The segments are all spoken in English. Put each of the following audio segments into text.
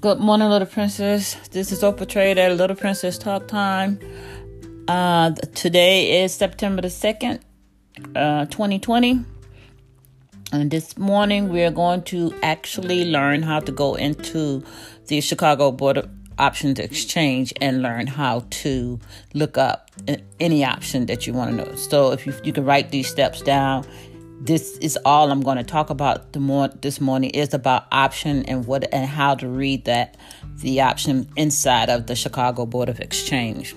Good morning, Little Princess. This is Oprah Trader, Little Princess Talk Time. Today is September the 2nd, 2020. And this morning we are going to actually learn how to go into the Chicago Board of Options Exchange and learn how to look up any option that you want to know. So if you can write these steps down. This is all I'm going to talk about this morning is about option and how to read the option inside of the Chicago Board of Exchange.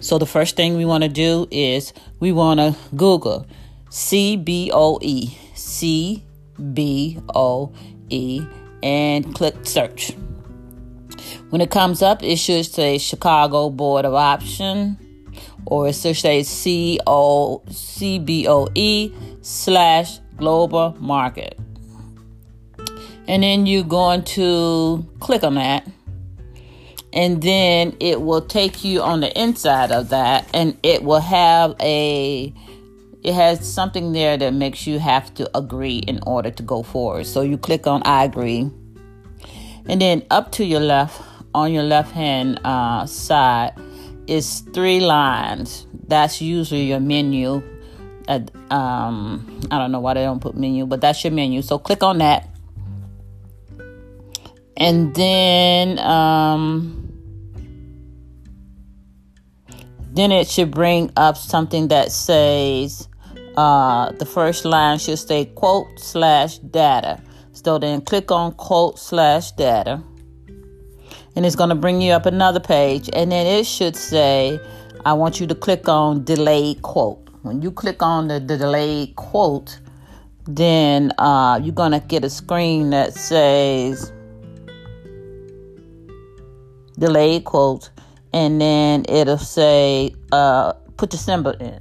So the first thing we want to do is we want to Google CBOE, and click search. When it comes up, it should say Chicago Board of Options, or it should say CBOE/global market. And then you're going to click on that. And then it will take you on the inside of that. And it will have it has something there that makes you have to agree in order to go forward. So you click on I agree. And then up to your left, on your left hand side, is three lines. That's usually your menu. I don't know why they don't put menu, but that's your menu. So click on that. And then it should bring up something that says, the first line should say quote/data. So then click on quote/data. And it's going to bring you up another page. And then it should say, I want you to click on delayed quote. When you click on the delayed quote, then you're going to get a screen that says delayed quote. And then it'll say put the symbol in.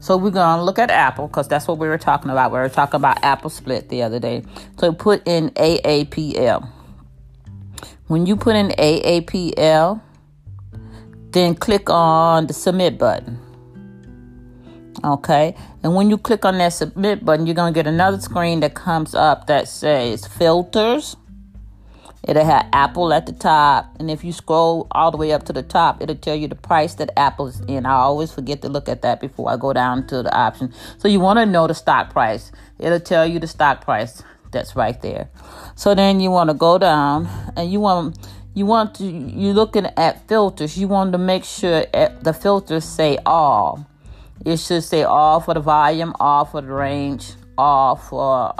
So we're going to look at Apple because that's what we were talking about. We were talking about Apple split the other day. So put in AAPL. When you put in AAPL, then click on the submit button. Okay, and when you click on that submit button, you're going to get another screen that comes up that says filters. It'll have Apple at the top. And if you scroll all the way up to the top, it'll tell you the price that Apple is in. I always forget to look at that before I go down to the option. So you want to know the stock price. It'll tell you the stock price that's right there. So then you want to go down and you're looking at filters. You want to make sure the filters say all. It should say all for the volume, all for the range, all for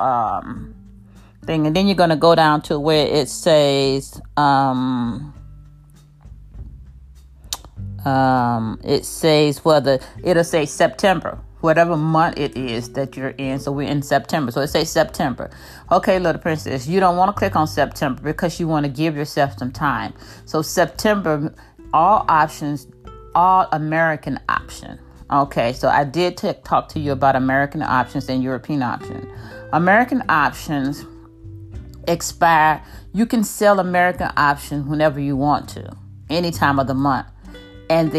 thing. And then you're going to go down to where it says, it'll say September, whatever month it is that you're in. So we're in September. So it says September. Okay, Little Princess, you don't want to click on September because you want to give yourself some time. So September, all options, all American option. Okay, so I did talk to you about American options and European options. American options expire. You can sell American options whenever you want to, any time of the month. And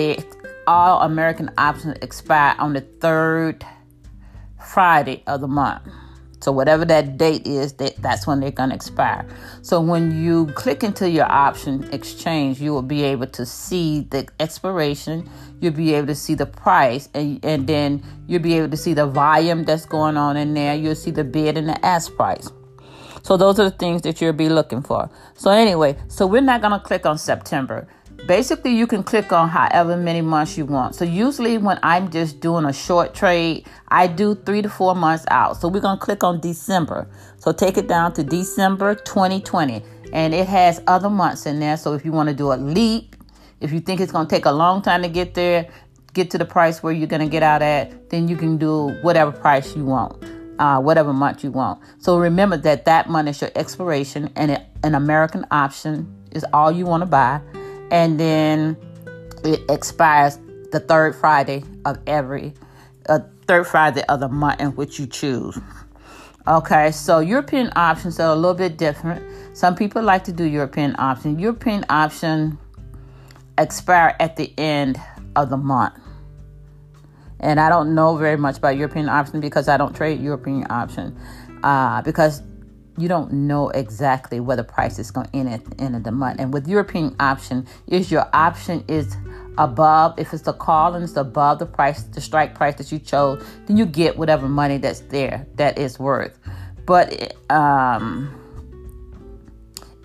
all American options expire on the third Friday of the month. So whatever that date is, that's when they're going to expire. So when you click into your option exchange, you will be able to see the expiration. You'll be able to see the price, and then you'll be able to see the volume that's going on in there. You'll see the bid and the ask price. So those are the things that you'll be looking for. So anyway, so we're not going to click on September. Basically, you can click on however many months you want. So usually when I'm just doing a short trade, I do 3 to 4 months out. So we're going to click on December. So take it down to December 2020. And it has other months in there. So if you want to do a leap, if you think it's going to take a long time to get there, get to the price where you're going to get out at, then you can do whatever price you want, whatever month you want. So remember that month is your expiration, and an American option is all you want to buy. And then it expires the third Friday of the month in which you choose. Okay, so European options are a little bit different. Some people like to do European option. European option expire at the end of the month. And I don't know very much about European option because I don't trade European option because you don't know exactly where the price is going to end at the end of the month. And with European option, is your option is above, if it's the call and it's above the price, the strike price that you chose, then you get whatever money that's there that is worth. But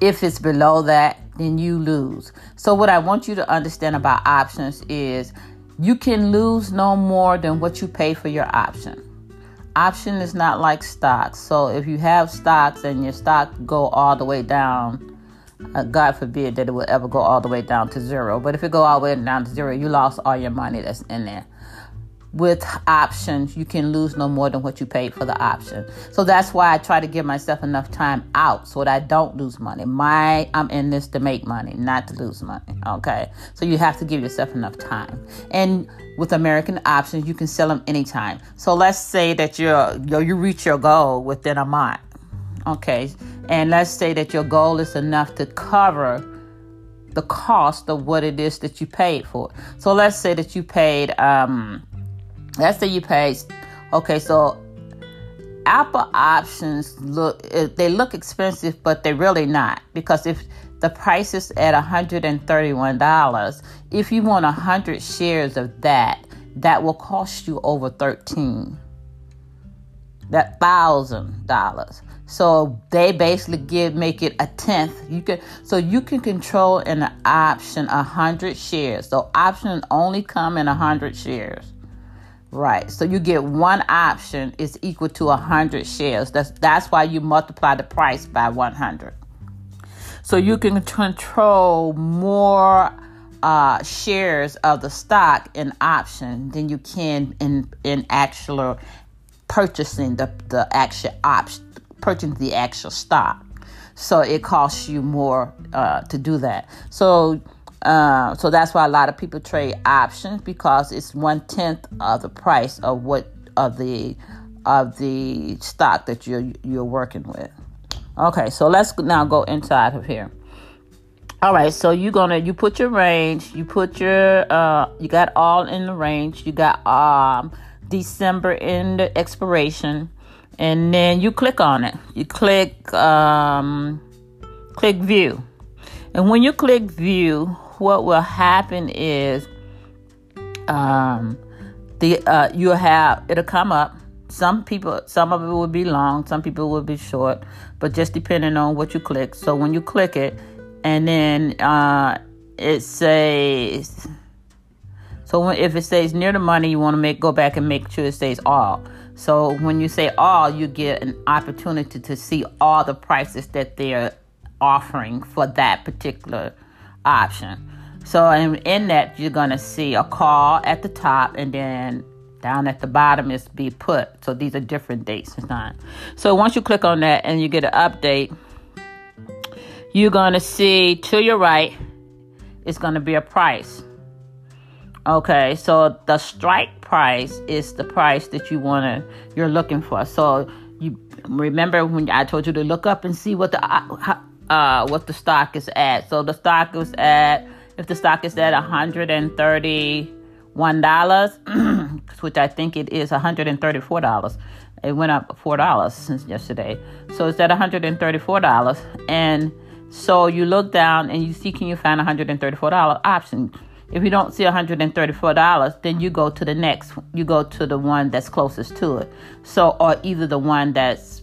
if it's below that, then you lose. So what I want you to understand about options is you can lose no more than what you pay for your option. Option is not like stocks. So if you have stocks and your stock go all the way down, God forbid that it will ever go all the way down to zero. But if it go all the way down to zero, you lost all your money that's in there. With options, you can lose no more than what you paid for the option. So that's why I try to give myself enough time out so that I don't lose money. I'm in this to make money, not to lose money. Okay. So you have to give yourself enough time. And with American options, you can sell them anytime. So let's say that you reach your goal within a month. Okay. And let's say that your goal is enough to cover the cost of what it is that you paid for. So let's say that you paid, okay, so Apple options look expensive, but they're really not, because if the price is at $131, if you want 100 shares of that, that will cost you over $13,000. So they basically make it a tenth. You can control in an option 100 shares. So options only come in 100 shares. Right. So you get one option is equal to 100 shares. That's why you multiply the price by 100. So you can control more shares of the stock in option than you can in actual purchasing the actual option, purchasing the actual stock. So it costs you more to do that. So that's why a lot of people trade options, because it's 1/10 of the price of the stock that you're working with. Okay, so let's now go inside of here. All right, so you put your range, you put your you got all in the range, you got December in the expiration, and then you click on it. You click click view. And when you click view, what will happen is it'll come up. Some of it will be long, some people will be short, but just depending on what you click. So when you click it, and then it says, if it says near the money, you want to go back and make sure it says all. So when you say all, you get an opportunity to see all the prices that they're offering for that particular option. So in that, you're going to see a call at the top, and then down at the bottom is be put. So these are different dates and time. So once you click on that and you get an update, you're going to see to your right, it's going to be a price. Okay, so the strike price is the price that you're looking for. So you remember when I told you to look up and see what the stock is at. So if the stock is at $131, which I think it is $134. It went up $4 since yesterday. So it's at $134. And so you look down and you see, can you find $134 option? If you don't see $134, then you go to the next. You go to the one that's closest to it. So, or either the one that's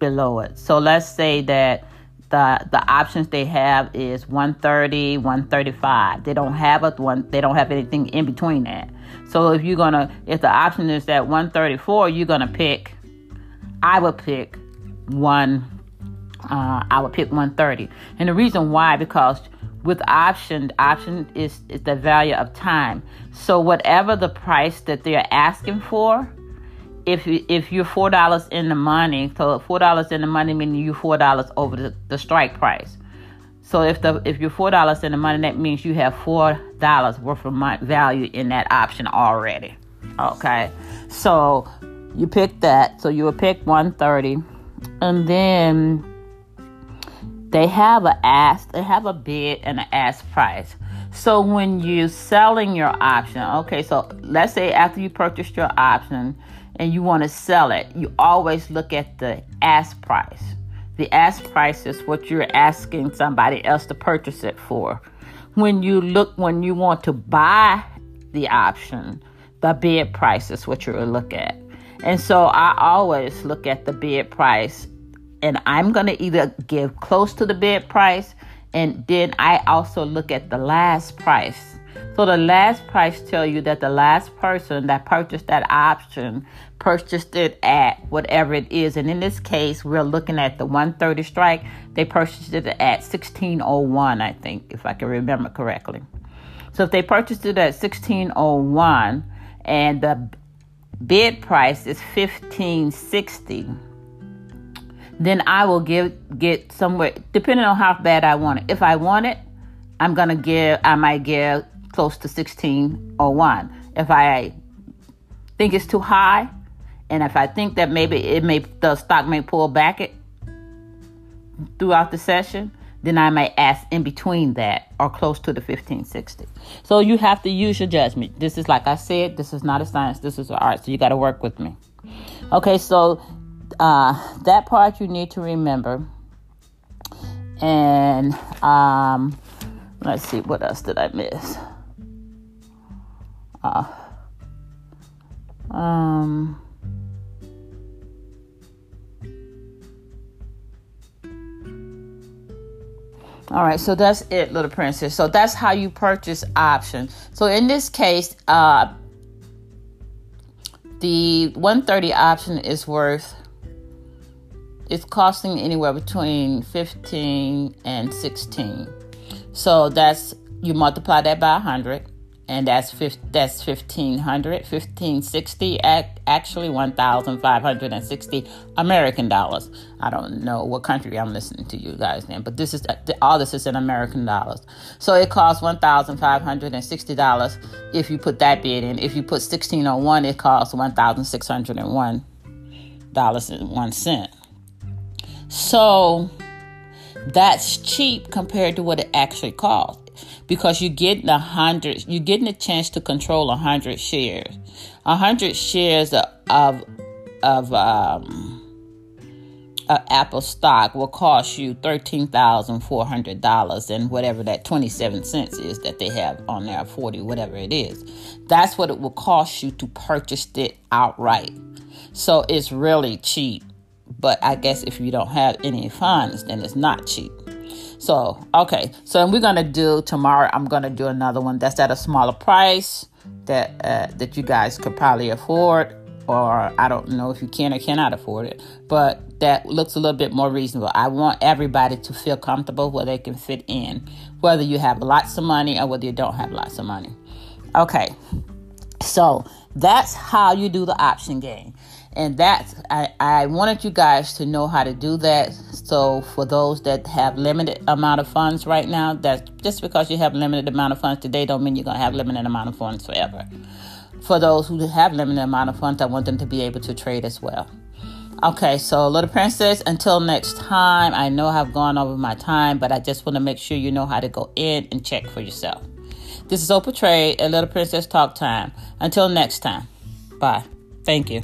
below it. So let's say that the options they have is 130, 135. They don't have they don't have anything in between that. So if the option is at 134, you're gonna pick. I would pick 130, and the reason why, because with option is the value of time. So whatever the price that they're asking for, if you're $4 in the money, so $4 in the money meaning you're $4 over the strike price. So if you're $4 in the money, that means you have $4 worth of value in that option already. Okay, so you pick that. So you would pick 130, and then they have a bid and an ask price. So when you're selling your option, okay, so let's say after you purchased your option and you want to sell it, you always look at the ask price. The ask price is what you're asking somebody else to purchase it for. When you want to buy the option, the bid price is what you're looking at. And so I always look at the bid price, and I'm going to either give close to the bid price, and then I also look at the last price. So the last price tells you that the last person that purchased that option purchased it at whatever it is. And in this case, we're looking at the 130 strike. They purchased it at 1601, I think, if I can remember correctly. So if they purchased it at 1601 and the bid price is 1560, then I will get somewhere, depending on how bad I want it. If I want it, I might give close to 1601. If I think it's too high, and if I think that maybe the stock may pull back it throughout the session, then I might ask in between that or close to the 1560. So you have to use your judgment. This is, like I said, this is not a science. This is an art. So you got to work with me. Okay, so that part you need to remember. And let's see, what else did I miss? All right, so that's it, little princess. So that's how you purchase options. So in this case, the 130 option is it's costing anywhere between 15 and 16. So that's, you multiply that by 100, and that's 1,500, 1,560, actually 1,560 American dollars. I don't know what country I'm listening to you guys in, but all this is in American dollars. So it costs $1,560 if you put that bid in. If you put 1601, it costs $1,601.01. So that's cheap compared to what it actually costs, because you're getting a chance to control 100 shares. 100 shares of Apple stock will cost you $13,400 and whatever that 27 cents is that they have on there, 40, whatever it is. That's what it will cost you to purchase it outright. So it's really cheap. But I guess if you don't have any funds, then it's not cheap. So, okay. So we're going to do tomorrow. I'm going to do another one that's at a smaller price that you guys could probably afford. Or I don't know if you can or cannot afford it. But that looks a little bit more reasonable. I want everybody to feel comfortable where they can fit in, whether you have lots of money or whether you don't have lots of money. Okay. So that's how you do the option game. And I wanted you guys to know how to do that. So for those that have limited amount of funds right now, that's just because you have limited amount of funds today don't mean you're going to have limited amount of funds forever. For those who have limited amount of funds, I want them to be able to trade as well. Okay, so little princess, until next time, I know I've gone over my time, but I just want to make sure you know how to go in and check for yourself. This is Oprah Trade and Little Princess Talk Time. Until next time, bye. Thank you.